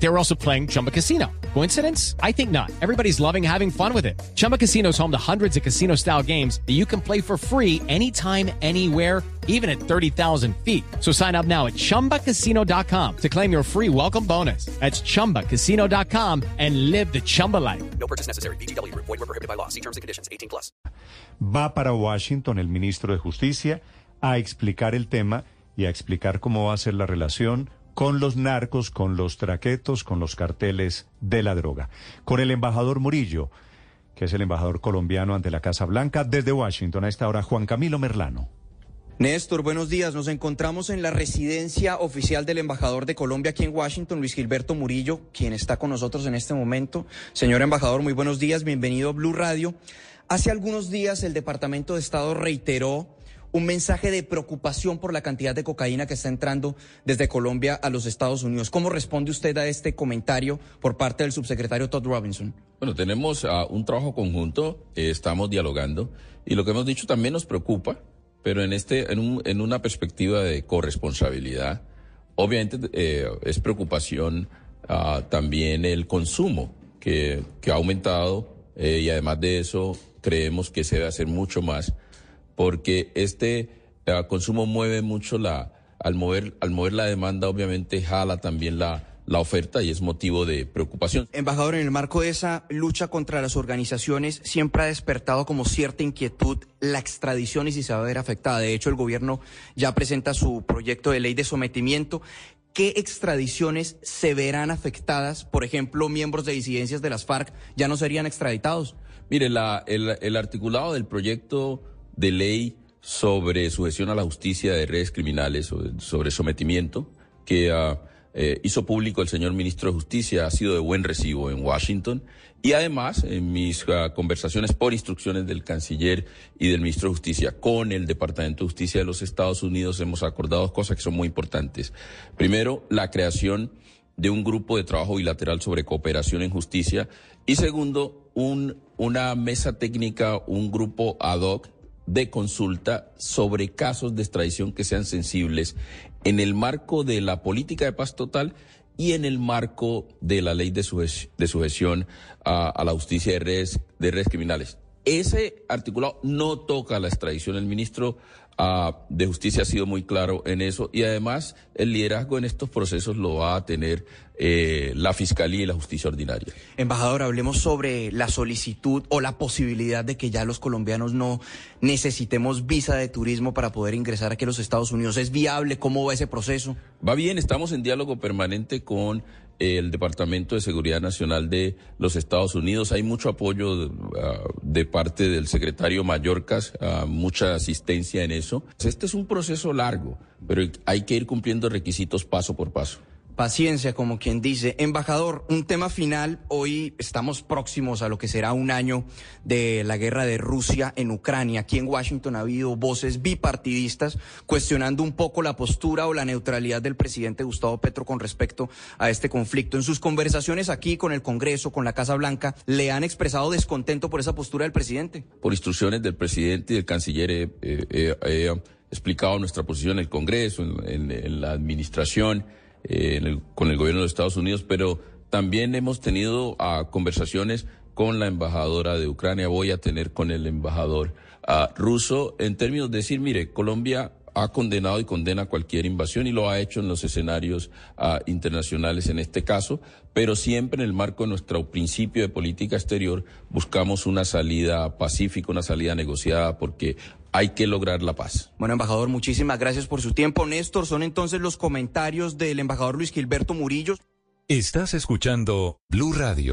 They were also playing Chumba Casino. Coincidence? I think not. Everybody's loving having fun with it. Chumba Casino's home to hundreds of casino-style games that you can play for free anytime, anywhere, even at 30,000 feet. So sign up now at ChumbaCasino.com to claim your free welcome bonus. That's ChumbaCasino.com and live the Chumba life. No purchase necessary. VGW Group. Void where prohibited by law. See terms and conditions. 18+. Va para Washington el ministro de Justicia a explicar el tema y a explicar cómo va a ser la relación con los narcos, con los traquetos, con los carteles de la droga. Con el embajador Murillo, que es el embajador colombiano ante la Casa Blanca, desde Washington a esta hora, Juan Camilo Merlano. Néstor, buenos días. Nos encontramos en la residencia oficial del embajador de Colombia aquí en Washington, Luis Gilberto Murillo, quien está con nosotros en este momento. Señor embajador, muy buenos días. Bienvenido a Blue Radio. Hace algunos días el Departamento de Estado reiteró un mensaje de preocupación por la cantidad de cocaína que está entrando desde Colombia a los Estados Unidos. ¿Cómo responde usted a este comentario por parte del subsecretario Todd Robinson? Bueno, tenemos un trabajo conjunto, estamos dialogando y lo que hemos dicho también nos preocupa, pero en una perspectiva de corresponsabilidad. Obviamente es preocupación también el consumo que ha aumentado y además de eso creemos que se debe hacer mucho más, porque este consumo mueve mucho al mover la demanda, obviamente jala también la oferta y es motivo de preocupación. Embajador, en el marco de esa lucha contra las organizaciones siempre ha despertado como cierta inquietud la extradición y si se va a ver afectada. De hecho, el gobierno ya presenta su proyecto de ley de sometimiento. ¿Qué extradiciones se verán afectadas? Por ejemplo, miembros de disidencias de las FARC ya no serían extraditados. Mire, el articulado del proyecto de ley sobre sujeción a la justicia de redes criminales, sobre sometimiento, que hizo público el señor ministro de Justicia, ha sido de buen recibo en Washington. Y además, en mis conversaciones por instrucciones del canciller y del ministro de Justicia con el Departamento de Justicia de los Estados Unidos, hemos acordado dos cosas que son muy importantes. Primero, la creación de un grupo de trabajo bilateral sobre cooperación en justicia. Y segundo, una mesa técnica, un grupo ad hoc de consulta sobre casos de extradición que sean sensibles en el marco de la política de paz total y en el marco de la ley de sujeción a la justicia de redes criminales. Ese articulado no toca la extradición. El ministro de Justicia ha sido muy claro en eso y además el liderazgo en estos procesos lo va a tener la Fiscalía y la Justicia Ordinaria. Embajador, hablemos sobre la solicitud o la posibilidad de que ya los colombianos no necesitemos visa de turismo para poder ingresar aquí a los Estados Unidos. ¿Es viable? ¿Cómo va ese proceso? Va bien, estamos en diálogo permanente con el Departamento de Seguridad Nacional de los Estados Unidos. Hay mucho apoyo de parte del secretario Mayorkas, mucha asistencia en eso. Este es un proceso largo, pero hay que ir cumpliendo requisitos paso por paso. Paciencia, como quien dice. Embajador, un tema final. Hoy estamos próximos a lo que será un año de la guerra de Rusia en Ucrania. Aquí en Washington ha habido voces bipartidistas cuestionando un poco la postura o la neutralidad del presidente Gustavo Petro con respecto a este conflicto. En sus conversaciones aquí con el Congreso, con la Casa Blanca, ¿le han expresado descontento por esa postura del presidente? Por instrucciones del presidente y del canciller he explicado nuestra posición en el Congreso, en la administración, con el gobierno de los Estados Unidos, pero también hemos tenido conversaciones con la embajadora de Ucrania. Voy a tener con el embajador ruso en términos de decir, mire, Colombia ha condenado y condena cualquier invasión y lo ha hecho en los escenarios internacionales en este caso, pero siempre en el marco de nuestro principio de política exterior buscamos una salida pacífica, una salida negociada, porque hay que lograr la paz. Bueno, embajador, muchísimas gracias por su tiempo. Néstor, son entonces los comentarios del embajador Luis Gilberto Murillo. Estás escuchando Blue Radio.